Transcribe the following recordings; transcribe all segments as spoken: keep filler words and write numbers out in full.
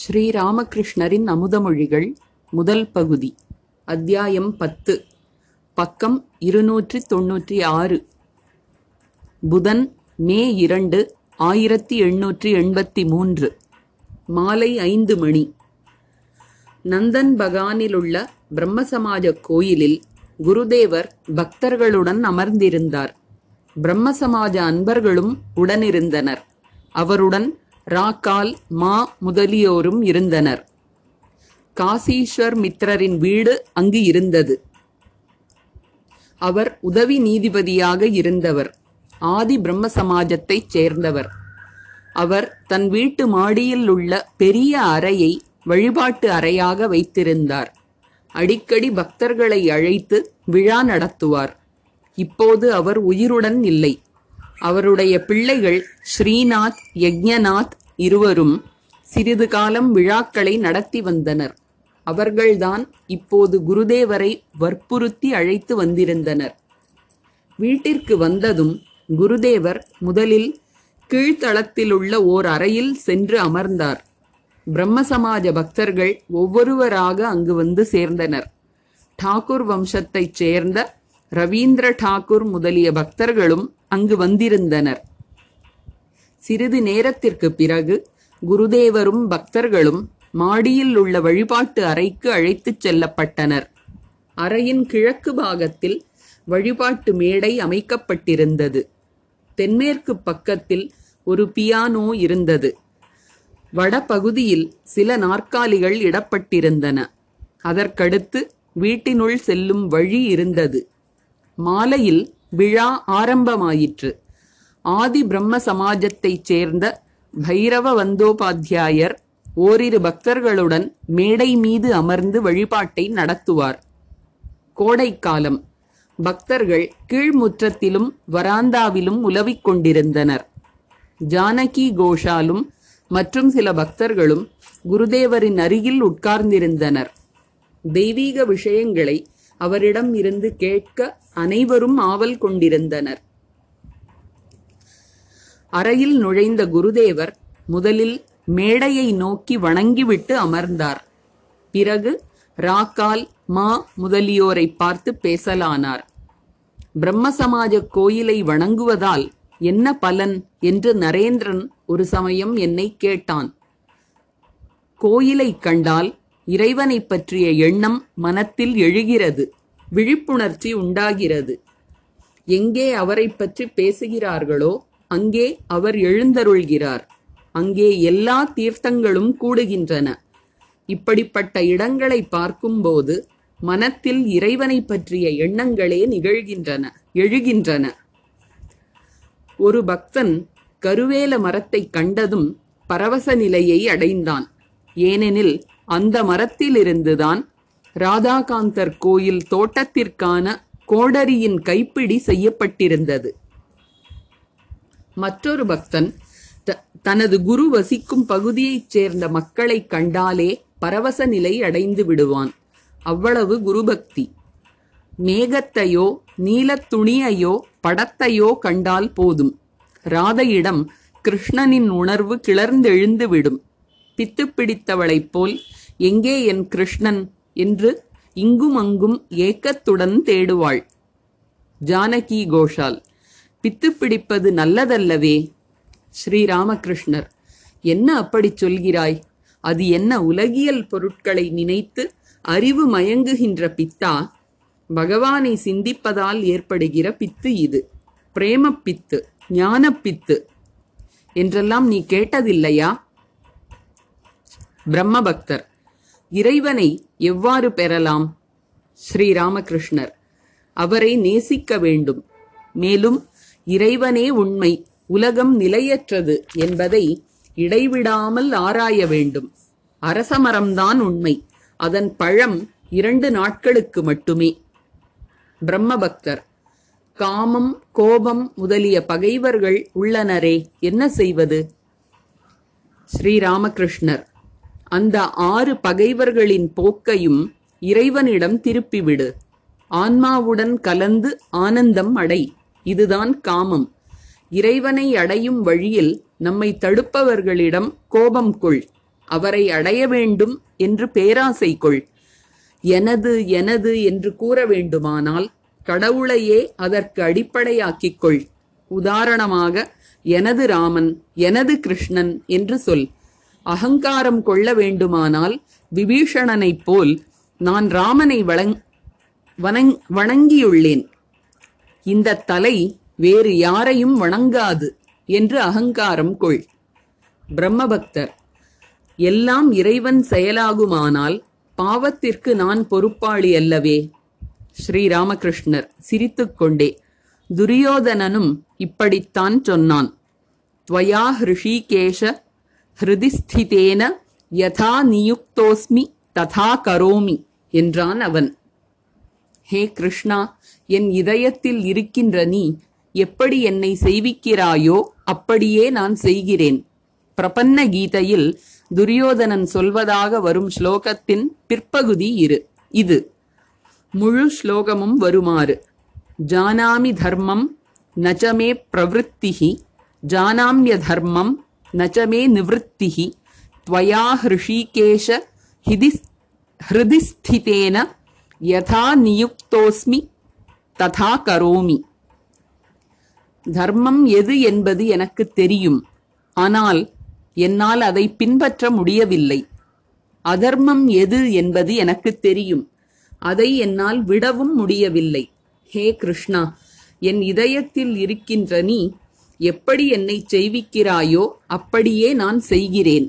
ஸ்ரீராமகிருஷ்ணரின் அமுதமொழிகள் முதல் பகுதி, அத்தியாயம் பத்து, பக்கம் இருநூற்றி தொன்னூற்றி ஆறு. புதன், மே இரண்டு, ஆயிரத்தி எண்ணூற்றி எண்பத்தி மூன்று, மாலை ஐந்து மணி. நந்தன் பகானிலுள்ள பிரம்மசமாஜ கோயிலில் குருதேவர் பக்தர்களுடன் அமர்ந்திருந்தார். பிரம்மசமாஜ அன்பர்களும் உடனிருந்தனர். அவருடன் ராக்கால் மா முதலியோரும் இருந்தனர். காசீஸ்வர் மித்ரரின் வீடு அங்கு இருந்தது. அவர் உதவி நீதிபதியாக இருந்தவர். ஆதி பிரம்ம சமாஜத்தைச் சேர்ந்தவர். அவர் தன் வீட்டு மாடியில் உள்ள பெரிய அறையை வழிபாட்டு அறையாக வைத்திருந்தார். அடிக்கடி பக்தர்களை அழைத்து விழா நடத்துவார். இப்போது அவர் உயிருடன் இல்லை. அவருடைய பிள்ளைகள் ஸ்ரீநாத், யக்ஞநாத் இருவரும் சிறிது காலம் விழாக்களை நடத்தி வந்தனர். அவர்கள்தான் இப்போது குருதேவரை வற்புறுத்தி அழைத்து வந்திருந்தனர். வீட்டிற்கு வந்ததும் குருதேவர் முதலில் கீழ்த்தளத்திலுள்ள ஓர் அறையில் சென்று அமர்ந்தார். பிரம்மசமாஜ பக்தர்கள் ஒவ்வொருவராக அங்கு வந்து சேர்ந்தனர். டாகூர் வம்சத்தைச் சேர்ந்த ரவீந்திர டாகூர் முதலிய பக்தர்களும் அங்கு வந்திருந்தனர். சிறிது நேரத்திற்கு பிறகு குருதேவரும் பக்தர்களும் மாடியில் உள்ள வழிபாட்டு அறைக்கு அழைத்துச் செல்லப்பட்டனர். அறையின் கிழக்கு பாகத்தில் வழிபாட்டு மேடை அமைக்கப்பட்டிருந்தது. தென்மேற்கு பக்கத்தில் ஒரு பியானோ இருந்தது. வடபகுதியில் சில நாற்காலிகள் இடப்பட்டிருந்தன. அதற்கடுத்து வீட்டினுள் செல்லும் வழி இருந்தது. மாலையில் விழா ஆரம்பமாயிற்று. ஆதி பிரம்ம சமாஜத்தைச் சேர்ந்த பைரவந்தோபாத்தியாயர் ஓரிரு பக்தர்களுடன் மேடை மீது அமர்ந்து வழிபாட்டை நடத்துவார். கோடைக்காலம். பக்தர்கள் கீழ்முற்றத்திலும் வராந்தாவிலும் உலவிக் கொண்டிருந்தனர். ஜானகி கோஷாலும் மற்றும் சில பக்தர்களும் குருதேவரின் அருகில் உட்கார்ந்திருந்தனர். தெய்வீக விஷயங்களை அவரிடம் இருந்து கேட்க அனைவரும் ஆவல் கொண்டிருந்தனர். அறையில் நுழைந்த குருதேவர் முதலில் மேடையை நோக்கி வணங்கிவிட்டு அமர்ந்தார். பிறகு ராக்கால் மா முதலியோரை பார்த்து பேசலானார். பிரம்மசமாஜ கோயிலை வணங்குவதால் என்ன பலன் என்று நரேந்திரன் ஒரு சமயம் என்னை கேட்டான். கோயிலை கண்டால் இறைவனை பற்றிய எண்ணம் மனத்தில் எழுகிறது, விழிப்புணர்ச்சி உண்டாகிறது. எங்கே அவரை பற்றி பேசுகிறார்களோ அங்கே அவர் எழுந்தருள்கிறார். அங்கே எல்லா தீர்த்தங்களும் கூடுகின்றன. இப்படிப்பட்ட இடங்களை பார்க்கும்போது மனத்தில் இறைவனை பற்றிய எண்ணங்களே நிகழ்கின்றன எழுகின்றன. ஒரு பக்தன் கருவேல மரத்தை கண்டதும் பரவச நிலையை அடைந்தான். ஏனெனில் அந்த மரத்திலிருந்துதான் ராதாகாந்தர் கோயில் தோட்டத்திற்கான கோடரியின் கைப்பிடி செய்யப்பட்டிருந்தது. மற்றொரு பக்தன் தனது குரு வசிக்கும் பகுதியைச் சேர்ந்த மக்களை கண்டாலே பரவச நிலை அடைந்து விடுவான். அவ்வளவு குருபக்தி. மேகத்தையோ நீலத்துணியையோ படத்தையோ கண்டால் போதும், ராதையிடம் கிருஷ்ணனின் உணர்வு கிளர்ந்தெழுந்து விடும். பித்து பிடித்தவளைப் போல் எங்கே என் கிருஷ்ணன் என்று இங்கும் அங்கும் ஏக்கத்துடன் தேடுவாள். ஜானகி கோஷால், பித்து பிடிப்பது நல்லதல்லவே? ஸ்ரீராமகிருஷ்ணர், என்ன அப்படி சொல்கிறாய்? அது என்ன உலகியல் பொருட்களை நினைத்து அறிவு மயங்குகின்ற பித்தா? பகவானை சிந்திப்பதால் ஏற்படுகிற பித்து இது. பிரேம பித்து, ஞான பித்து என்றெல்லாம் நீ கேட்டதில்லையா? பிரம்மபக்தர், இறைவனை எவ்வாறு பெறலாம்? ஸ்ரீராமகிருஷ்ணர், அவரை நேசிக்க வேண்டும். மேலும் இறைவனே உண்மை, உலகம் நிலையற்றது என்பதை இடைவிடாமல் ஆராய வேண்டும். அரசமரம்தான் உண்மை, அதன் பழம் இரண்டு நாட்களுக்கு மட்டுமே. பிரம்மபக்தர், காமம் கோபம் முதலிய பகைவர்கள் உள்ளனரே, என்ன செய்வது? ஸ்ரீராமகிருஷ்ணர், அந்த ஆறு பகைவர்களின் போக்கையும் இறைவனிடம் திருப்பிவிடு. ஆன்மாவுடன் கலந்து ஆனந்தம் அடை. இதுதான் காமம். இறைவனை அடையும் வழியில் நம்மை தடுப்பவர்களிடம் கோபம் கொள். அவரை அடைய வேண்டும் என்று பேராசை கொள். எனது எனது என்று கூற வேண்டுமானால் கடவுளையே அதற்கு அடிப்படையாக்கிக் கொள். உதாரணமாக எனது ராமன், எனது கிருஷ்ணன் என்று சொல். அகங்காரம் கொள்ள வேண்டுமானால் விபீஷணனைப் போல் நான் ராமனை வணங் வணங்கியுள்ளேன், இந்த தலை வேறு யாரையும் வணங்காது என்று அகங்காரம் கொள். பிரம்மபக்தர், எல்லாம் இறைவன் செயலாகுமானால் பாவத்திற்கு நான் பொறுப்பாளி அல்லவே. ஸ்ரீராமகிருஷ்ணர் சிரித்துக்கொண்டே, துரியோதனனும் இப்படித்தான் சொன்னான். த்வயா ஹிருஷிகேஷ ஹிருதிஸ்திதேன யதா நியுக்தோஸ்மி ததா கரோமி என்றான் அவன். ஹே கிருஷ்ணா, என் இதயத்தில் இருக்கின்ற நீ எப்படி என்னை செய்விக்கிறாயோ அப்படியே நான் செய்கிறேன். பிரபன்ன கீதையில் துரியோதனன் சொல்வதாக வரும் ஸ்லோகத்தின் பிற்பகுதி இரு இது. முழு ஸ்லோகமும் வருமாறு: ஜானாமி தர்மம் நச்சமே பிரவருத்திஹி, ஜானாமிய தர்மம் நச்சமே நிவத்திஹி, த்வயா ஹிருஷிகேஷ ஹிருதிஸ்திதேன யதா நியுக்தோஸ்மி ததா கரோமி. தர்மம் எது என்பது எனக்கு தெரியும், ஆனால் என்னால் அதை பின்பற்ற முடியவில்லை. அதர்மம் எது என்பது எனக்கு தெரியும், அதை என்னால் விடவும் முடியவில்லை. ஹே கிருஷ்ணா, என் இதயத்தில் இருக்கின்ற நீ எப்படி என்னை செய்விக்கிறாயோ அப்படியே நான் செய்கிறேன்.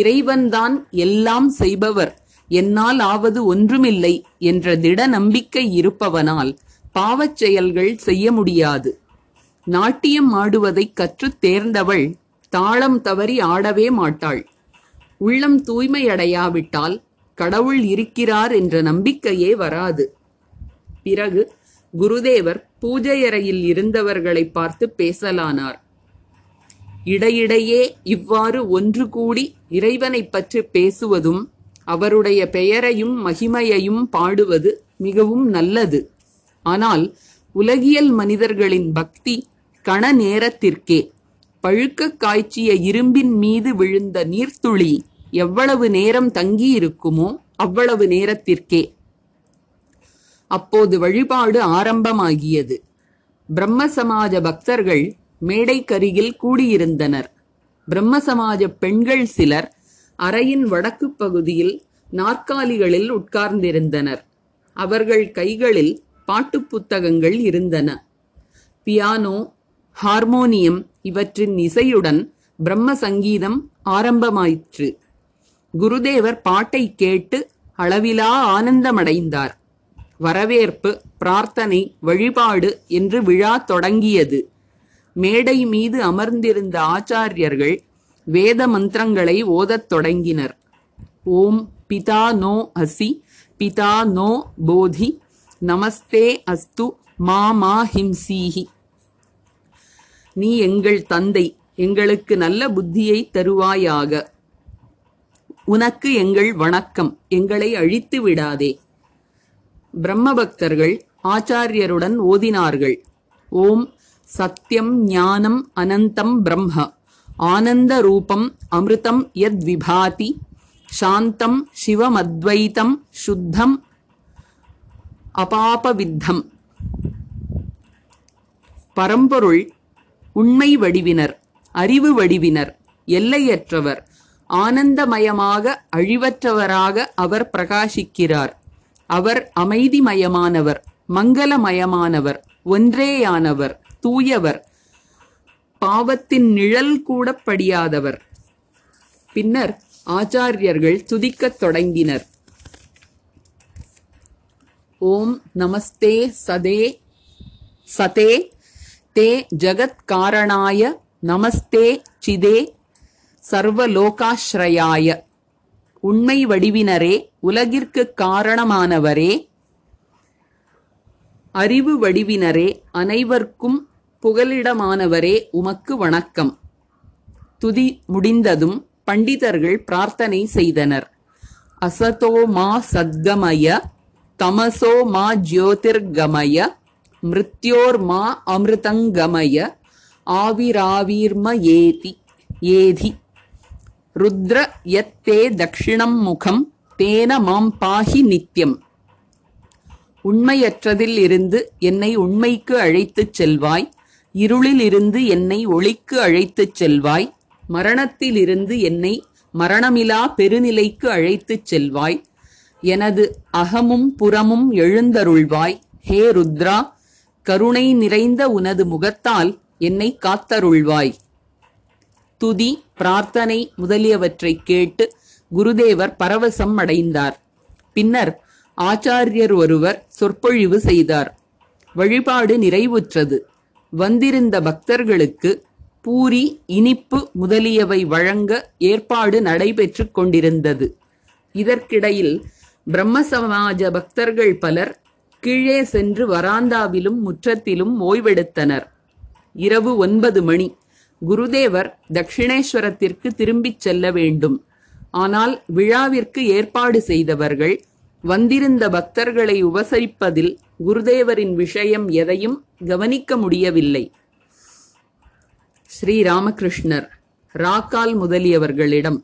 இறைவன்தான் எல்லாம் செய்பவர், என்னால் ஆவது ஒன்றுமில்லை என்ற திட நம்பிக்கை இருப்பவனால் பாவச் செயல்கள் செய்ய முடியாது. நாட்டியம் ஆடுவதை கற்றுத் தேர்ந்தவள் தாளம் தவறி ஆடவே மாட்டாள். உள்ளம் தூய்மையடையாவிட்டால் கடவுள் இருக்கிறார் என்ற நம்பிக்கையே வராது. பிறகு குருதேவர் பூஜையறையில் இருந்தவர்களை பார்த்து பேசலானார். இடையிடையே இவ்வாறு ஒன்று கூடி இறைவனை பற்றி பேசுவதும் அவருடைய பெயரையும் மகிமையையும் பாடுவது மிகவும் நல்லது. ஆனால் உலகியல் மனிதர்களின் பக்தி கண நேரத்திற்கே. பழுக்க காய்ச்சிய இரும்பின் மீது விழுந்த நீர்த்துளி எவ்வளவு நேரம் தங்கியிருக்குமோ அவ்வளவு நேரத்திற்கே. அப்போது வழிபாடு ஆரம்பமாகியது. பிரம்மசமாஜ பக்தர்கள் மேடைக்கருகில் கூடியிருந்தனர். பிரம்மசமாஜ பெண்கள் சிலர் அறையின் வடக்கு பகுதியில் நாற்காலிகளில் உட்கார்ந்திருந்தனர். அவர்கள் கைகளில் பாட்டு புத்தகங்கள் இருந்தன. பியானோ, ஹார்மோனியம் இவற்றின் இசையுடன் பிரம்ம சங்கீதம் ஆரம்பமாயிற்று. குருதேவர் பாட்டை கேட்டு அளவிலா ஆனந்தமடைந்தார். வரவேற்பு, பிரார்த்தனை, வழிபாடு என்று விழா தொடங்கியது. மேடை மீது அமர்ந்திருந்த ஆச்சாரியர்கள் வேத மந்திரங்களை ஓதத் தொடங்கினர். ஓம் பிதா நோ அசி, பிதா நோ போதி, நமஸ்தே அஸ்து மா மா ஹிம்சீஹி. நீ எங்கள் தந்தை, எங்களுக்கு நல்ல புத்தியை தருவாயாக. உனக்கு எங்கள் வணக்கம், எங்களை அழித்து விடாதே. பிரம்மபக்தர்கள் ஆச்சாரியருடன் ஓதினார்கள். ஓம் சத்யம் ஞானம் அனந்தம் பிரம்ம ஆனந்த ரூபம் அமிர்தம் யத் விபாதி சாந்தம் சிவமத்வைதம் சுத்தம் அபாபவித்தம். பரம்பொருள் உண்மை வடிவினர், அறிவு வடிவினர், எல்லையற்றவர், ஆனந்தமயமாக அழிவற்றவராக அவர் பிரகாசிக்கிறார். அவர் அமைதிமயமானவர், மங்களமயமானவர், ஒன்றேயானவர், தூயவர், பாவத்தின் நிழல் கூட படியாதவர். பின்னர் ஆச்சாரியர்கள் துதிக்கத் தொடங்கினர். ஓம் நமஸ்தே சதே சதே தே ஜகத்காரணாய நமஸ்தே சிதே சர்வலோகாஸ்ரயாய. உண்மை வடிவினரே, உலகிற்கு காரணமானவரே, அறிவு வடிவினரே, அனைவருக்கும் புகலிடமானவரே, உமக்கு வணக்கம். துதி முடிந்ததும் பண்டிதர்கள் பிரார்த்தனை செய்தனர். அசதோ மா சத்கமய, தமசோ மா ஜோதிர்கமய, மிருத்யோர் மா அமிர்தங்கமய, ஆவிராவிர்ம ஏதி ஏதி. ருத்ர யத்தே தக்ஷிணம் முகம் தேன மாம் பாஹி நித்யம். உண்மையற்றதில் இருந்து என்னை உண்மைக்கு அழைத்துச் செல்வாய், இருளில் இருந்து என்னை ஒளிக்கு அழைத்துச் செல்வாய், மரணத்திலிருந்து என்னை மரணமிலா பெருநிலைக்கு அழைத்துச் செல்வாய், எனது அகமும் புறமும் எழுந்தருள்வாய். ஹே ருத்ரா, கருணை நிறைந்த உனது முகத்தால் என்னை காத்தருள்வாய். துதி, பிரார்த்தனை முதலியவற்றை கேட்டு குருதேவர் பரவசம் அடைந்தார். பின்னர் ஆச்சாரியர் ஒருவர் சொற்பொழிவு செய்தார். வழிபாடு நிறைவுற்றது. வந்திருந்த பக்தர்களுக்கு பூரி, இனிப்பு முதலியவை வழங்க ஏற்பாடு நடைபெற்று கொண்டிருந்தது. இதற்கிடையில் பிரம்மசமாஜ பக்தர்கள் பலர் கீழே சென்று வராந்தாவிலும் முற்றத்திலும் ஓய்வெடுத்தனர். இரவு ஒன்பது மணி. குருதேவர் தட்சிணேஸ்வரத்திற்கு திரும்பிச் செல்ல வேண்டும். ஆனால் விழாவிற்கு ஏற்பாடு செய்தவர்கள் வந்திருந்த பக்தர்களை உபசரிப்பதில் குருதேவரின் விஷயம் எதையும் கவனிக்க முடியவில்லை. ஸ்ரீராமகிருஷ்ணர், ராக்கால் முதலியவர்களிடம்,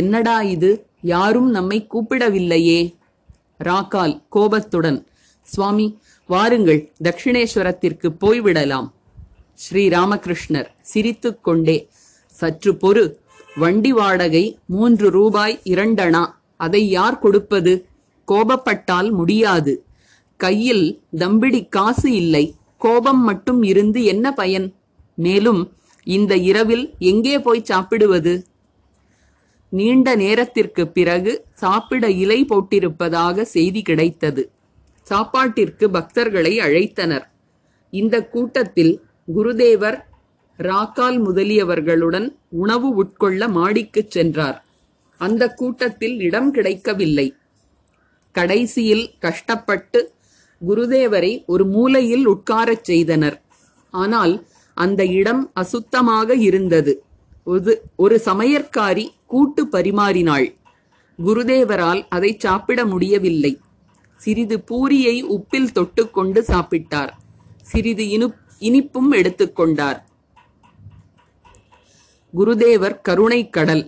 என்னடா இது, யாரும் நம்மை கூப்பிடவில்லையே? ராக்கால் கோபத்துடன், சுவாமி வாருங்கள், தட்சிணேஸ்வரத்திற்கு போய்விடலாம். ஸ்ரீராமகிருஷ்ணர் சிரித்து கொண்டே, சற்று பொறு, வண்டி வாடகை மூன்று ரூபாய் இரண்டணா, அதை யார் கொடுப்பது? கோபப்பட்டால் முடியாது, கையில் தம்பிடி காசு இல்லை, கோபம் மட்டும் இருந்து என்ன பயன்? மேலும் இந்த இரவில் எங்கே போய் சாப்பிடுவது? நீண்ட நேரத்திற்கு பிறகு சாப்பிட இலை போட்டிருப்பதாக செய்தி கிடைத்தது. சாப்பாட்டிற்கு பக்தர்களை அழைத்தனர். இந்த கூட்டத்தில் குருதேவர் ராக்கால் முதலியவர்களுடன் உணவு உட்கொள்ள மாடிக்கு சென்றார். அந்த கூட்டத்தில் இடம் கிடைக்கவில்லை. கடைசியில் கஷ்டப்பட்டு குருதேவரை ஒரு மூலையில் உட்காரச் செய்தனர். ஆனால் அந்த இடம் அசுத்தமாக இருந்தது. ஒரு ஒரு சமையற்காரி கூட்டு பரிமாறினாள். குருதேவரால் அதை சாப்பிட முடியவில்லை. சிறிது பூரியை உப்பில் தொட்டுக்கொண்டு சாப்பிட்டார். சிறிது இனு இனிப்பும் எடுத்துக்கொண்டார். குருதேவர் கருணை கடல்.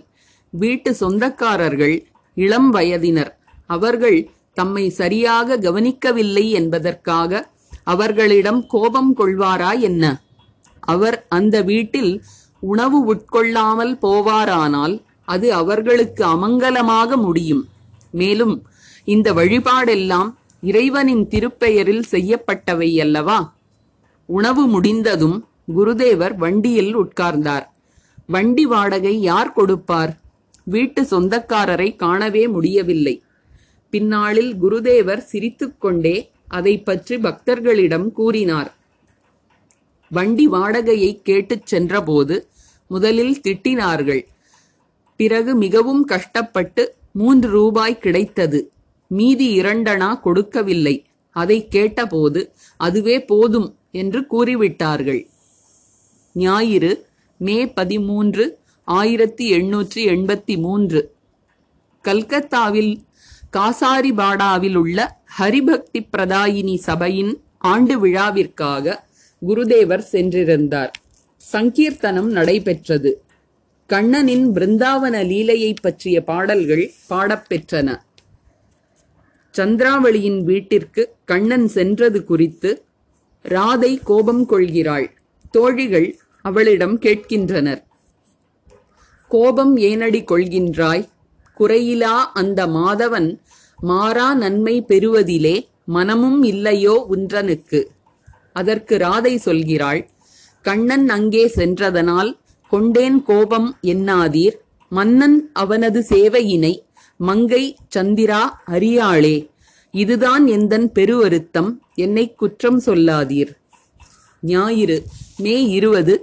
வீட்டு சொந்தக்காரர்கள் இளம் வயதினர். அவர்கள் தம்மை சரியாக கவனிக்கவில்லை என்பதற்காக அவர்களிடம் கோபம் கொள்வாரா என்ன? அவர் அந்த வீட்டில் உணவு உட்கொள்ளாமல் போவாரானால் அது அவர்களுக்கு அமங்கலமாக முடியும். மேலும் இந்த வழிபாடெல்லாம் இறைவனின் திருப்பெயரில் செய்யப்பட்டவை அல்லவா? உணவு முடிந்ததும் குருதேவர் வண்டியில் உட்கார்ந்தார். வண்டி வாடகை யார் கொடுப்பார்? வீட்டு சொந்தக்காரரை காணவே முடியவில்லை. பின்னாளில் குருதேவர் சிரித்துக்கொண்டே அதை பற்றி பக்தர்களிடம் கூறினார். வண்டி வாடகையை கேட்டுச் சென்றபோது முதலில் திட்டினார்கள். பிறகு மிகவும் கஷ்டப்பட்டு மூன்று ரூபாய் கிடைத்தது. மீதி இரண்டணா கொடுக்கவில்லை. அதை கேட்டபோது அதுவே போதும் என்று கூறிவிட்டார்கள். ஞாயிறு, மே பதிமூன்று ஆயிரத்தி எண்ணூற்றி எண்பத்தி மூன்று. கல்கத்தாவில் காசாரிபாடாவில் உள்ள ஹரிபக்தி பிரதாயினி சபையின் ஆண்டு விழாவிற்காக குருதேவர் சென்றிருந்தார். சங்கீர்த்தனம் நடைபெற்றது. கண்ணனின் பிருந்தாவன லீலையை பற்றிய பாடல்கள் பாடப்பெற்றன. சந்திராவளியின் வீட்டிற்கு கண்ணன் சென்றது குறித்து ராதை கோபம் கொள்கிறாள். தோழிகள் அவளிடம் கேட்கின்றனர், கோபம் ஏனடி கொள்கின்றாய்? குறையிலா அந்த மாதவன் மாறா நன்மை பெறுவதிலே மனமும் இல்லையோ உன்றனுக்கு? அதற்கு ராதை சொல்கிறாள், கண்ணன் அங்கே சென்றதனால் கொண்டேன் கோபம் என்னாதீர், மன்னன் அவனது சேவையினை மங்கை சந்திரா அறியாளே, இதுதான் எந்தன் பெருவருத்தம், என்னை குற்றம் சொல்லாதீர். ஞாயிறு, மே இருபது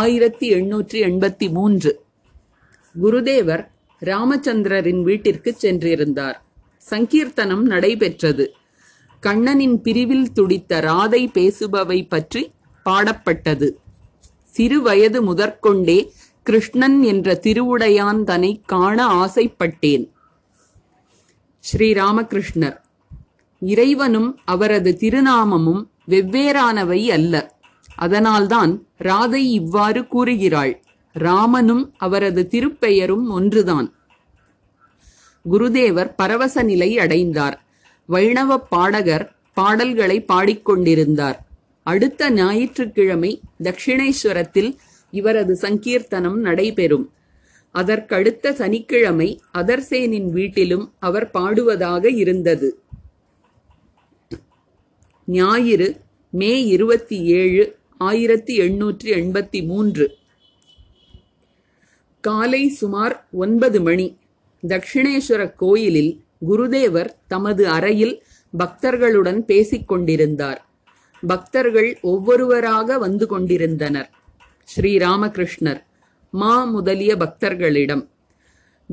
ஆயிரத்தி எண்ணூற்றி எண்பத்தி மூன்று. குருதேவர் ராமச்சந்திரரின் வீட்டிற்கு சென்றிருந்தார். சங்கீர்த்தனம் நடைபெற்றது. கண்ணனின் பிரிவில் துடித்த ராதை பேசுபவை பற்றி பாடப்பட்டது. சிறு வயது முதற்கொண்டே கிருஷ்ணன் என்ற திருவுடையான் தன்னை காண ஆசைப்பட்டேன். ஸ்ரீராமகிருஷ்ணர், இறைவனும் அவரது திருநாமமும் வெவ்வேறானவை அல்ல. அதனால்தான் ராதை இவ்வாறு கூறுகிறாள். ராமனும் அவரது திருப்பெயரும் ஒன்றுதான். குருதேவர் பரவச நிலை அடைந்தார். வைணவ பாடகர் பாடல்களை பாடிக்கொண்டிருந்தார். அடுத்த ஞாயிற்றுக்கிழமை தட்சிணேஸ்வரத்தில் இவரது சங்கீர்த்தனம் நடைபெறும். அதற்கடுத்த சனிக்கிழமை அதர்சேனின் வீட்டிலும் அவர் பாடுவதாக இருந்தது. ஞாயிறு மே இருபத்தி ஏழு ஆயிரத்தி எண்ணூற்றி எண்பத்தி மூன்று காலை சுமார் ஒன்பது மணி தட்சிணேஸ்வர கோயிலில் குருதேவர் தமது அறையில் பக்தர்களுடன் பேசிக்கொண்டிருந்தார். பக்தர்கள் ஒவ்வொருவராக வந்து கொண்டிருந்தனர். ஸ்ரீராமகிருஷ்ணர் மா முதலிய பக்தர்களிடம்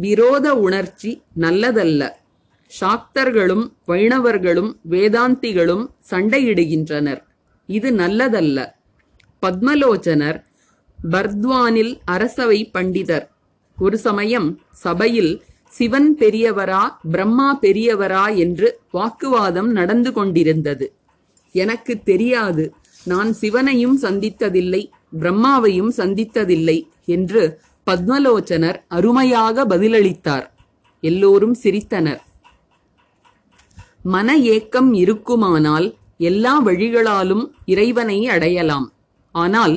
விரோத உணர்ச்சி நல்லதல்ல. சாக்தர்களும் வைணவர்களும் வேதாந்திகளும் சண்டையிடுகின்றனர். இது நல்லதல்ல. பத்மலோச்சனர் பர்த்வானில் அரசவை பண்டிதர். ஒரு சமயம் சபையில் சிவன் பெரியவரா பிரம்மா பெரியவரா என்று வாக்குவாதம் நடந்து கொண்டிருந்தது. எனக்கு தெரியாது, நான் சிவனையும் சந்தித்ததில்லை பிரம்மாவையும் சந்தித்ததில்லை என்று பத்மலோச்சனர் அருமையாக பதிலளித்தார். எல்லோரும் சிரித்தனர். மன ஏக்கம் இருக்குமானால் எல்லா வழிகளாலும் இறைவனை அடையலாம். ஆனால்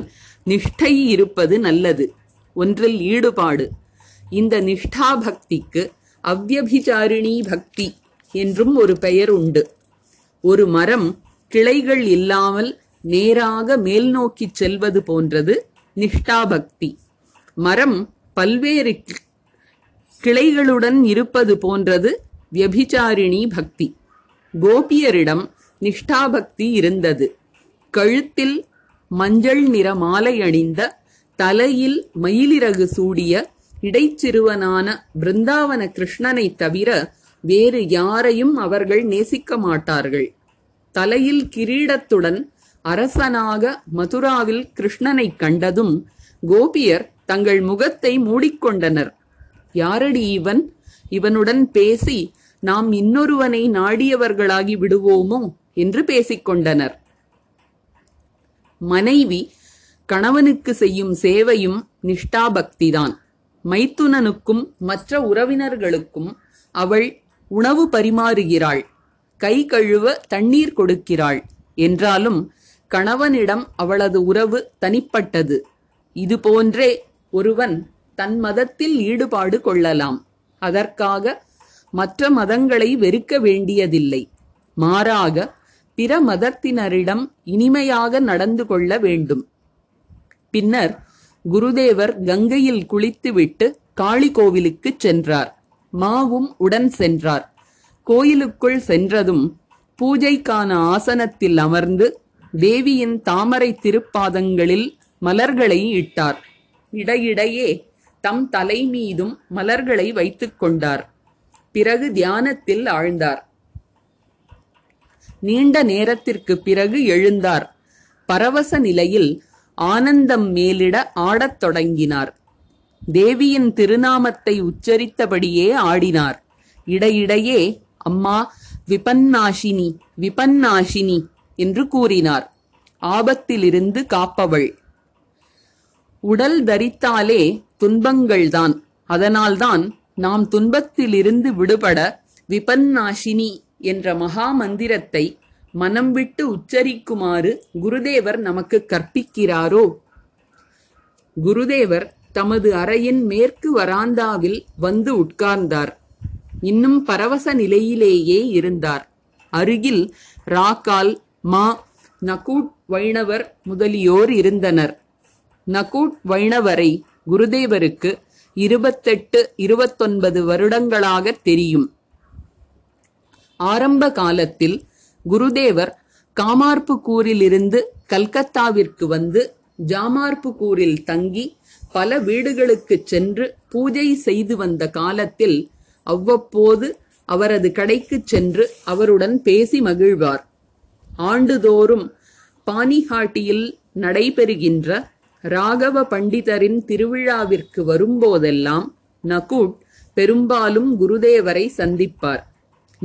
நிஷ்டை இருப்பது நல்லது. ஒன்றில் ஈடுபாடு. இந்த நிஷ்டா பக்திக்கு அவ்யபிசாரிணி பக்தி என்றும் ஒரு பெயர் உண்டு. ஒரு மரம் கிளைகள் இல்லாமல் நேராக மேல் நோக்கி செல்வது போன்றது நிஷ்டாபக்தி. மரம் பல்வேறு கிளைகளுடன் இருப்பது போன்றது வியபிசாரிணி பக்தி. கோபியரிடம் நிஷ்டாபக்தி இருந்தது. கழுத்தில் மஞ்சள் நிற மாலை அணிந்த, தலையில் மயிலிறகு சூடிய இடைச்சிறுவனான பிருந்தாவன கிருஷ்ணனை தவிர வேறு யாரையும் அவர்கள் நேசிக்க மாட்டார்கள். தலையில் கிரீடத்துடன் அரசனாக மதுராவில் கிருஷ்ணனை கண்டதும் கோபியர் தங்கள் முகத்தை மூடிக்கொண்டனர். யாரடி இவன், இவனுடன் பேசி நாம் இன்னொருவனை நாடியவர்களாகி விடுவோமோ என்று பேசிக்கொண்டனர். மனைவி கணவனுக்கு செய்யும் சேவையும் நிஷ்டாபக்திதான். மைத்துனனுக்கும் மற்ற உறவினர்களுக்கும் அவள் உணவு பரிமாறுகிறாள், கை கழுவ தண்ணீர் கொடுக்கிறாள். என்றாலும் கணவனிடம் அவளது உறவு தனிப்பட்டது. இதுபோன்றே ஒருவன் தன் மதத்தில் ஈடுபாடு கொள்ளலாம். அதற்காக மற்ற மதங்களை வெறுக்க வேண்டியதில்லை. மாறாக பிற மதத்தினரிடம் இனிமையாக நடந்து கொள்ள வேண்டும். பின்னர் குருதேவர் கங்கையில் குளித்துவிட்டு காளி கோவிலுக்கு சென்றார். மாவும் உடன் சென்றார். கோயிலுக்குள் சென்றதும் பூஜைக்கான ஆசனத்தில் அமர்ந்து தேவியின் தாமரை திருப்பாதங்களில் மலர்களை இட்டார். இடையிடையே தம் தலை மீதும் மலர்களை வைத்துக் கொண்டார். பிறகு தியானத்தில் ஆழ்ந்தார். நீண்ட நேரத்திற்கு பிறகு எழுந்தார். பரவச நிலையில் ஆனந்தம் மேலிட ஆடத் தொடங்கினார். தேவியின் திருநாமத்தை உச்சரித்தபடியே ஆடினார். இடையிடையே அம்மா விபன்னாஷினி விபன்னாஷினி என்று கூறினார். ஆபத்திலிருந்து காப்பவள். உடல் தரித்தாலே துன்பங்கள்தான். அதனால்தான் நாம் துன்பத்திலிருந்து விடுபட விபன்னாஷினி என்ற மகா மந்திரத்தை மனம் விட்டு உச்சரிக்குமாறு குருதேவர் நமக்கு கற்பிக்கிறாரோ. குருதேவர் தமது அறையின் மேற்கு வராந்தாவில் வந்து உட்கார்ந்தார். இன்னும் பரவச நிலையிலேயே இருந்தார். அருகில் ராக்கால் மா நகூட் வைணவர் முதலியோர் இருந்தனர். நகூட் வைணவரை குருதேவருக்கு இருபத்தெட்டு இருபத்தொன்பது வருடங்களாக தெரியும். ஆரம்ப காலத்தில் குருதேவர் காமார்புக்கூரிலிருந்து கல்கத்தாவிற்கு வந்து ஜாமார்புக்கூரில் தங்கி பல வீடுகளுக்கு சென்று பூஜை செய்து வந்த காலத்தில் அவ்வப்போது அவரது கடைக்கு சென்று அவருடன் பேசி மகிழ்வார். ஆண்டுதோறும் பாணிஹாட்டியில் நடைபெறுகின்ற ராகவ பண்டிதரின் திருவிழாவிற்கு வரும்போதெல்லாம் நகூட் பெரும்பாலும் குருதேவரை சந்திப்பார்.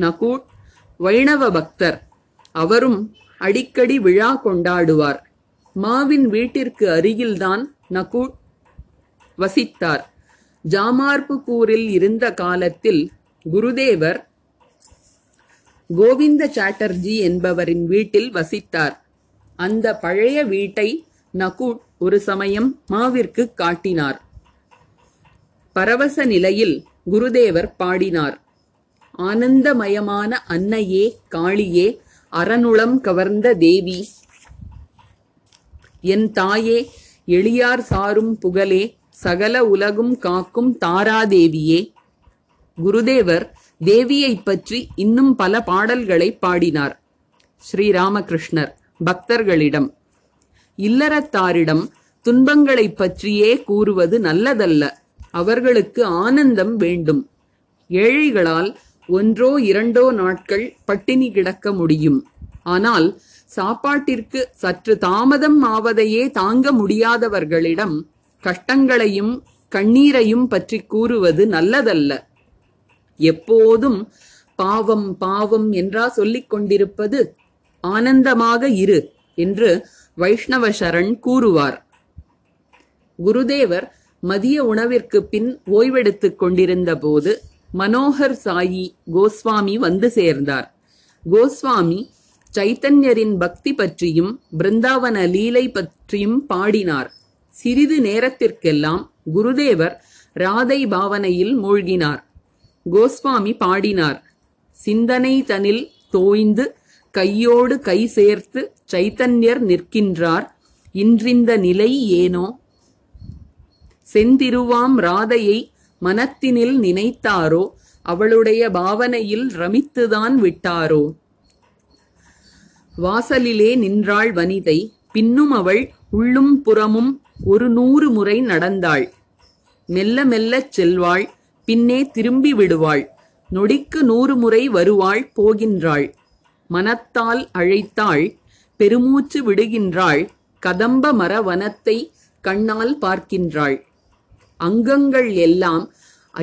நகூட் வைணவ பக்தர். அவரும் அடிக்கடி விழா கொண்டாடுவார். மாவின் வீட்டிற்கு அருகில்தான் நகூட் வசித்தார். ஜாமார்புக்கூரில் இருந்த காலத்தில் குருதேவர் கோவிந்த சாட்டர்ஜி என்பவரின் வீட்டில் வசித்தார். அந்த பழைய வீட்டை நகூட் ஒரு சமயம் மாவிற்கு காட்டினார். பரவச நிலையில் குருதேவர் பாடினார். ஆனந்தமயமான அன்னையே, காளியே, அரணுளம் கவர்ந்த தேவி, என் தாயே, எளியார் சாரும் புகழே, சகல உலகும் காக்கும் தாராதேவியே. குருதேவர் தேவியை பற்றி இன்னும் பல பாடல்களை பாடினார். ஸ்ரீராமகிருஷ்ணர் பக்தர்களிடம், இல்லறத்தாரிடம் துன்பங்களை பற்றியே கூறுவது நல்லதல்ல. அவர்களுக்கு ஆனந்தம் வேண்டும். ஏழைகளால் ஒன்றோ இரண்டோ நாட்கள் பட்டினி கிடக்க முடியும். ஆனால் சாப்பாட்டிற்கு சற்று தாமதம் ஆவதையே தாங்க முடியாதவர்களிடம் கஷ்டங்களையும் கண்ணீரையும் பற்றி கூறுவது நல்லதல்ல. எப்போதும் பாவம் பாவம் என்றா சொல்லிக் கொண்டிருப்பது? ஆனந்தமாக இரு என்று வைஷ்ணவசரண் கூறுவார். குருதேவர் மதிய உணவிற்கு பின் ஓய்வெடுத்துக் கொண்டிருந்த போது மனோகர் சாயி கோஸ்வாமி வந்து சேர்ந்தார். கோஸ்வாமி சைத்தன்யரின் பக்தி பற்றியும் பிருந்தாவன லீலை பற்றியும் பாடினார். சிறிது நேரத்திற்கெல்லாம் குருதேவர் ராதை பாவனையில் மூழ்கினார். கோஸ்வாமி பாடினார். சிந்தனை தனில் தோய்ந்து கையோடு கை சேர்த்து சைத்தன்யர் நிற்கின்றார். இன்றிந்த நிலை ஏனோ, செந்திருவாம் ராதையை மனத்தினில் நினைத்தாரோ, அவளுடைய பாவனையில் ரமித்துதான் விட்டாரோ. வாசலிலே நின்றாள் வனிதை. பின்னும் அவள் உள்ளும் புறமும் ஒரு நூறு முறை நடந்தாள். மெல்ல மெல்ல செல்வாள், பின்னே திரும்பி விடுவாள். நொடிக்கு நூறு முறை வருவாள், போகின்றாள். மனத்தால் அழைத்தாள், பெருமூச்சு விடுகின்றாள். கதம்ப மரவனத்தை கண்ணால் பார்க்கின்றாள். அங்கங்கள் எல்லாம்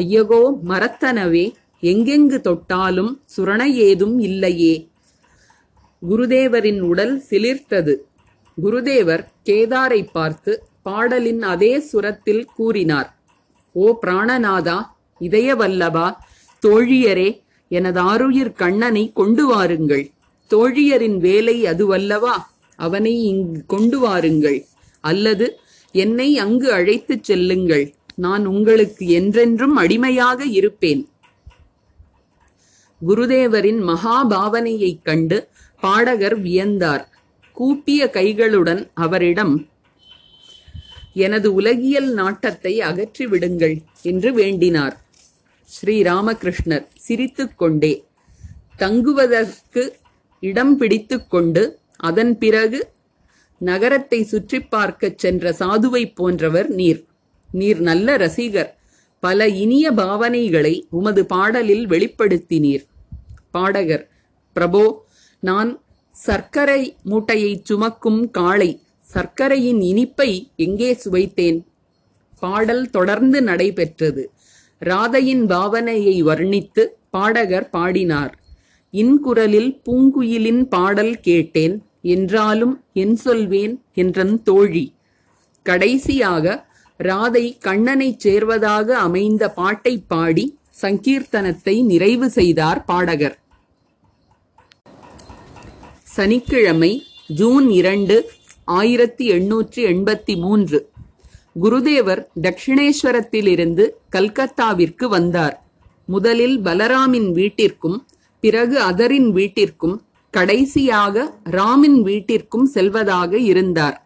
ஐயகோ மரத்தனவே, எங்கெங்கு தொட்டாலும் சுரண ஏதும் இல்லையே. குருதேவரின் உடல் சிலிர்த்தது. குருதேவர் கேதாரை பார்த்து பாடலின் அதே சுரத்தில் கூறினார். ஓ பிராணநாதா, இதயவல்லபா, தோழியரே, எனதாருயிர் கண்ணனை கொண்டு வாருங்கள். தோழியரின் வேலை அதுவல்லவா? அவனை இங்கு கொண்டு வாருங்கள், அல்லது என்னை அங்கு அழைத்துச் செல்லுங்கள். நான் உங்களுக்கு என்றென்றும் அடிமையாக இருப்பேன். குருதேவரின் மகாபாவனையைக் கண்டு பாடகர் வியந்தார். கூப்பிய கைகளுடன் அவரிடம், எனது உலகியல் நாட்டத்தை அகற்றி விடுங்கள் என்று வேண்டினார். ஸ்ரீராமகிருஷ்ணர் சிரித்துக்கொண்டே தங்குவதற்கு இடம் பிடித்து கொண்டு அதன் பிறகு நகரத்தை சுற்றி பார்க்கச் சென்ற சாதுவை போன்றவர் நீர். நீர் நல்ல ரசிகர். பல இனிய பாவனைகளை உமது பாடலில் வெளிப்படுத்தினீர். பாடகர், பிரபோ, நான் சர்க்கரை மூட்டையை சுமக்கும் காளை. சர்க்கரையின் இனிப்பை எங்கே சுவைத்தேன்? பாடல் தொடர்ந்து நடைபெற்றது. ராதையின் பாவனையை வர்ணித்து பாடகர் பாடினார். இன்குரலில் பூங்குயிலின் பாடல் கேட்டேன், என்றாலும் என் சொல்வேன் என்றன் தோழி. கடைசியாக ராதை கண்ணனை சேர்வதாக அமைந்த பாட்டை பாடி சங்கீர்த்தனத்தை நிறைவு செய்தார் பாடகர். சனிக்கிழமை, ஜூன் இரண்டு, ஆயிரத்தி எண்ணூற்றி எண்பத்தி மூன்று. குருதேவர் தட்சிணேஸ்வரத்திலிருந்து கல்கத்தாவிற்கு வந்தார். முதலில் பலராமின் வீட்டிற்கும், பிறகு அதரின் வீட்டிற்கும், கடைசியாக ராமின் வீட்டிற்கும் செல்வதாக இருந்தார்.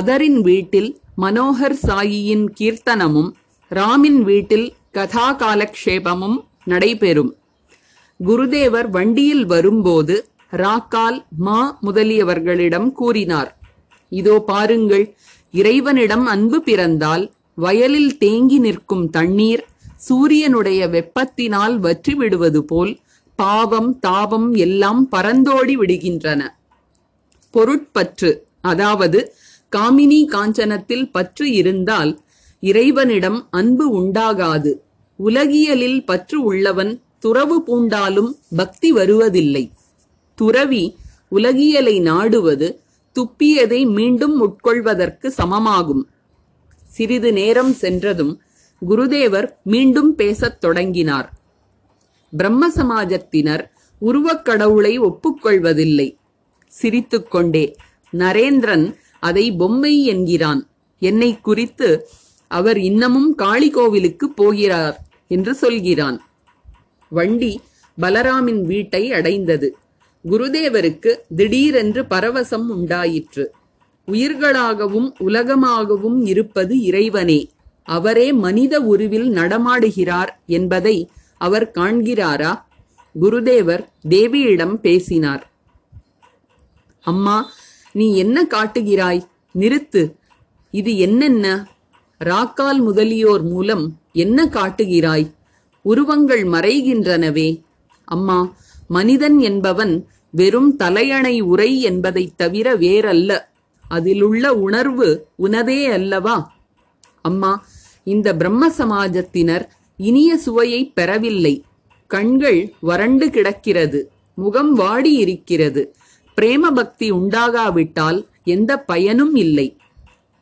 அதரின் வீட்டில் மனோகர் சாயியின் கீர்த்தனமும், ராமின் வீட்டில் கதாகாலக்ஷேபமும் நடைபெறும். குருதேவர் வண்டியில் வரும்போது ராக்கால் மா முதலியவர்களிடம் கூறினார். இதோ பாருங்கள், இறைவனிடம் அன்பு பிறந்தால் வயலில் தேங்கி நிற்கும் தண்ணீர் சூரியனுடைய வெப்பத்தினால் வற்றி விடுவது போல் பாவம் தாபம் எல்லாம் பறந்தோடி விடுகின்றன. பொருட்பற்று, அதாவது காமினி காஞ்சனத்தில் பற்று இருந்தால் இறைவனிடம் அன்பு உண்டாகாது. உலகியலில் பற்று உள்ளவன் துறவு பூண்டாலும் பக்தி வருவதில்லை. துறவி உலகியலை நாடுவது துப்பியதை மீண்டும் உட்கொள்வதற்கு சமமாகும். சிறிது நேரம் சென்றதும் குருதேவர் மீண்டும் பேசத் தொடங்கினார். பிரம்ம சமாஜத்தினர் உருவக்கடவுளை ஒப்புக்கொள்வதில்லை. சிரித்துக்கொண்டே நரேந்திரன் அதை பொம்மை என்கிறான். என்னை குறித்து அவர் இன்னமும் காளி கோவிலுக்கு போகிறார் என்று சொல்கிறான். வண்டி பலராமின் வீட்டை அடைந்தது. குருதேவருக்கு திடீரென்று பரவசம் உண்டாயிற்று. உயிர்களாகவும் உலகமாகவும் இருப்பது இறைவனே, அவரே மனித உருவில் நடமாடுகிறார் என்பதை அவர் காண்கிறாரா? குருதேவர் தேவியிடம் பேசினார். அம்மா, நீ என்ன காட்டுகிறாய்? நிறுத்து. இது என்னென்ன? ராக்கால் முதலியோர் மூலம் என்ன காட்டுகிறாய்? உருவங்கள் மறைகின்றனவே. அம்மா, மனிதன் என்பவன் வெறும் தலையணை உரை என்பதைத் தவிர வேறல்ல. அதிலுள்ள உணர்வு உனதே அல்லவா? அம்மா, இந்த பிரம்ம சமாஜத்தினர் இனிய சுவையை பெறவில்லை. கண்கள் வறண்டு கிடக்கிறது, முகம் வாடி இருக்கிறது. பிரேம பக்தி உண்டாகாவிட்டால் எந்த பயனும் இல்லை.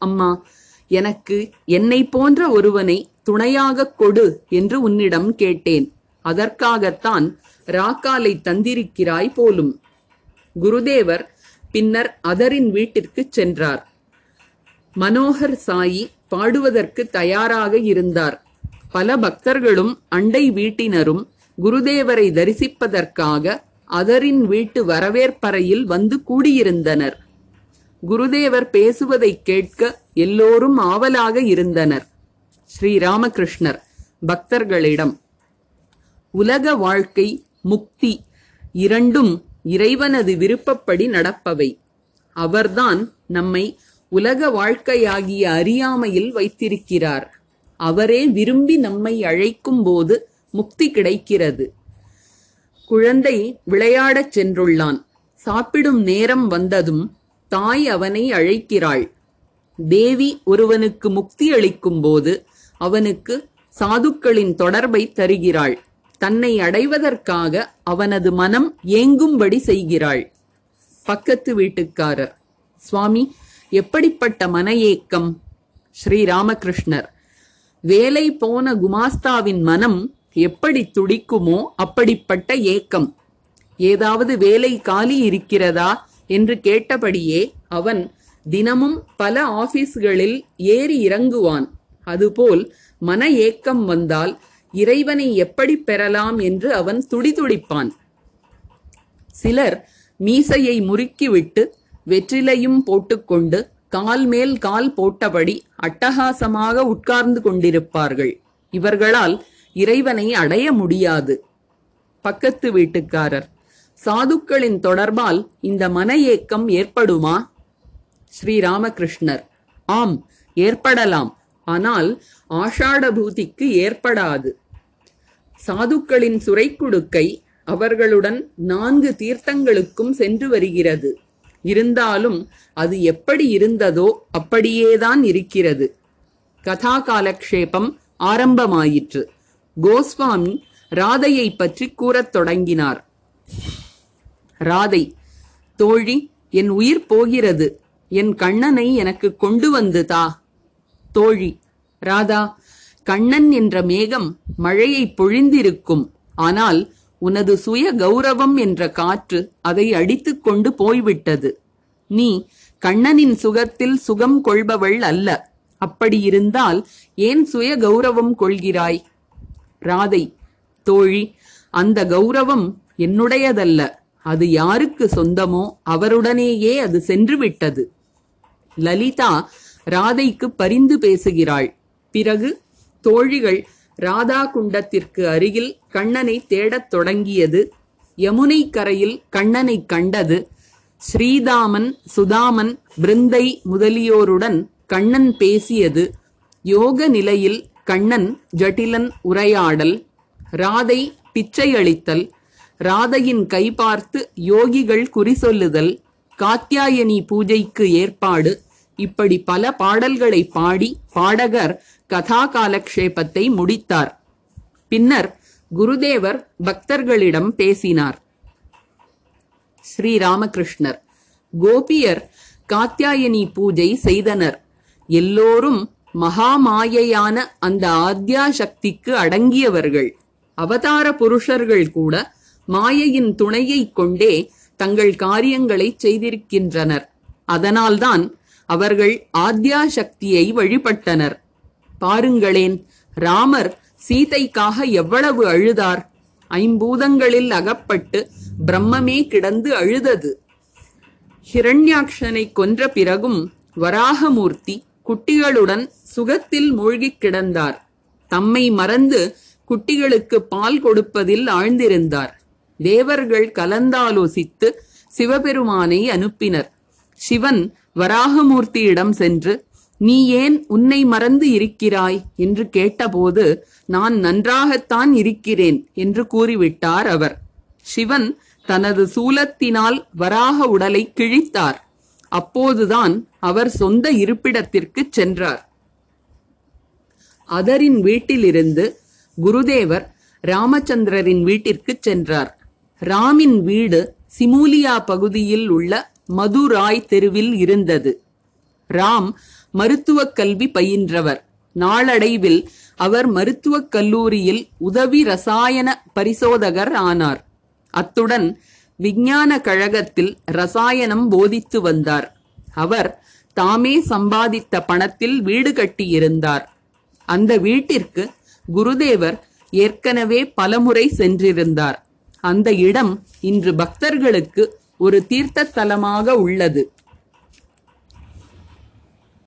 அம்மா, எனக்கு என்னை போன்ற ஒருவனை துணையாக கொடு என்று உன்னிடம் கேட்டேன். அதற்காகத்தான் ராக்காலை தந்திருக்கிறாய் போலும். குருதேவர் பின்னர் அதரின் வீட்டிற்கு சென்றார். மனோகர் சாயி பாடுவதற்கு தயாராக இருந்தார். பல பக்தர்களும் அண்டை வீட்டினரும் குருதேவரை தரிசிப்பதற்காக அதரின் வீட்டு வரவேற்பறையில் வந்து கூடியிருந்தனர். குருதேவர் பேசுவதை கேட்க எல்லோரும் ஆவலாக இருந்தனர். ஸ்ரீராமகிருஷ்ணர் பக்தர்களிடம், உலக வாழ்க்கை, முக்தி இரண்டும் இறைவனது விருப்பப்படி நடப்பவை. அவர்தான் நம்மை உலக வாழ்க்கையாகிய அறியாமையில் வைத்திருக்கிறார். அவரே விரும்பி நம்மை அழைக்கும் போது முக்தி கிடைக்கிறது. குழந்தை விளையாடச் சென்றுள்ளான். சாப்பிடும் நேரம் வந்ததும் தாய் அவனை அழைக்கிறாள். தேவி ஒருவனுக்கு முக்தி அளிக்கும் போது அவனுக்கு சாதுக்களின் தொடர்பை தருகிறாள். தன்னை அடைவதற்காக அவனது மனம் ஏங்கும்படி செய்கிறாள். பக்கத்து வீட்டுக்காரர், சுவாமி, எப்படிப்பட்ட மன ஏக்கம்? ஸ்ரீராமகிருஷ்ணர், வேலை போன குமாஸ்தாவின் மனம் எப்படி துடிக்குமோ அப்படிப்பட்ட ஏக்கம். ஏதாவது வேலை காலி இருக்கிறதா என்று கேட்டபடியே அவன் தினமும் பல ஆபீஸ்களில் ஏறி இறங்குவான். அதுபோல் மன ஏக்கம் வந்தால் இறைவனை எப்படி பெறலாம் என்று அவன் துடிதுடிப்பான். சிலர் மீசையை முறுக்கிவிட்டு வெற்றிலையும் போட்டுக்கொண்டு கால் மேல் கால் போட்டபடி அட்டகாசமாக உட்கார்ந்து கொண்டிருப்பார்கள். இவர்களால் இறைவனை அடைய முடியாது. பக்கத்து வீட்டுக்காரர், சாதுக்களின் தொடர்பால் இந்த மன ஏக்கம் ஏற்படுமா? ஸ்ரீராமகிருஷ்ணர், ஆம், ஏற்படலாம். ஆனால் ஆஷாடபூதிக்கு ஏற்படாது. சாதுக்களின் சுரைக்குடுக்கை அவர்களுடன் நான்கு தீர்த்தங்களுக்கும் சென்று வருகிறது. இருந்தாலும் அது எப்படி இருந்ததோ அப்படியேதான் இருக்கிறது. கதா காலக்ஷேபம் ஆரம்பமாயிற்று. கோஸ்வாமி ராதையை பற்றி கூறத் தொடங்கினார். ராதை, தோழி, என் உயிர் போகிறது. என் கண்ணனை எனக்கு கொண்டு வந்து தா. தோழி, ராதா, கண்ணன் என்ற மேகம் மழையை பொழிந்திருக்கும். ஆனால் உனது சுய கௌரவம் என்ற காற்று அதை அடித்து கொண்டு போய்விட்டது. நீ கண்ணனின் சுகத்தில் சுகம் கொள்பவள் அல்ல. அப்படியிருந்தால் ஏன் சுய கௌரவம் கொள்கிறாய்? ராதை, தோழி, அந்த கௌரவம் என்னுடையதல்ல. அது யாருக்கு சொந்தமோ அவருடனேயே அது சென்று விட்டது. லலிதா ராதைக்கு பரிந்து பேசுகிறாள். பிறகு தோழிகள் ராதா குண்டத்திற்கு அருகில் கண்ணனை தேடத் தொடங்கியது. யமுனை கரையில் கண்ணனை கண்டது. ஸ்ரீதாமன், சுதாமன், பிருந்தை முதலியோருடன் கண்ணன் பேசியது. யோக நிலையில் கண்ணன் ஜட்டிலன் உரையாடல், ராதை பிச்சை அளித்தல், ராதையின் கை பார்த்து யோகிகள் குறி சொல்லுதல், காத்தியாயனி பூஜைக்கு ஏற்பாடு, இப்படி பல பாடல்களை பாடி பாடகர் கதா காலக்ஷேபத்தை முடித்தார். பின்னர் குருதேவர் பக்தர்களிடம் பேசினார். ஸ்ரீராமகிருஷ்ணர், கோபியர் காத்தியாயனி பூஜை செய்தனர். எல்லோரும் மகாமாயையான அந்த ஆத்யா சக்திக்கு அடங்கியவர்கள் அவதார புருஷர்கள் கூட மாயையின் துணையை கொண்டே தங்கள் காரியங்களை செய்திருக்கின்றனர். அதனால்தான் அவர்கள் ஆத்யா சக்தியை வழிபட்டனர். பாருங்களேன், ராமர் சீதைக்காக எவ்வளவு அழுதார். ஐம்பூதங்களில் அகப்பட்டு பிரம்மமே கிடந்து அழுதது. ஹிரண்யாக்ஷனை கொன்ற பிறகும் வராகமூர்த்தி குட்டிகளுடன் சுகத்தில் மூழ்கி கிடந்தார். தம்மை மறந்து குட்டிகளுக்கு பால் கொடுப்பதில் ஆழ்ந்திருந்தார். தேவர்கள் கலந்தாலோசித்து சிவபெருமானை அனுப்பினர். சிவன் வராகமூர்த்தியிடம் சென்று, நீ ஏன் உன்னை மறந்து இருக்கிறாய் என்று கேட்டபோது, நான் நன்றாகத்தான் இருக்கிறேன் என்று கூறிவிட்டார் அவர். சிவன் தனது சூலத்தினால் வராக உடலை கிழித்தார். அப்போதுதான் அவர் சொந்த இருப்பிடத்திற்கு சென்றார். அதரின் வீட்டிலிருந்து குருதேவர் ராமச்சந்திரரின் வீட்டிற்கு சென்றார். ராமின் வீடு சிமூலியா பகுதியில் உள்ள மதுராய் தெருவில் இருந்தது. ராம் மருத்துவக் கல்வி பயின்றவர். நாளடைவில் அவர் மருத்துவக் கல்லூரியில் உதவி ரசாயன பரிசோதகர் ஆனார். அத்துடன் விஞ்ஞான கழகத்தில் ரசாயனம் போதித்து வந்தார். அவர் தாமே சம்பாதித்த பணத்தில் வீடு கட்டியிருந்தார். அந்த வீட்டிற்கு குருதேவர் ஏற்கனவே பலமுறை சென்றிருந்தார். அந்த இடம் இன்று பக்தர்களுக்கு ஒரு தீர்த்தத்தலமாக உள்ளது.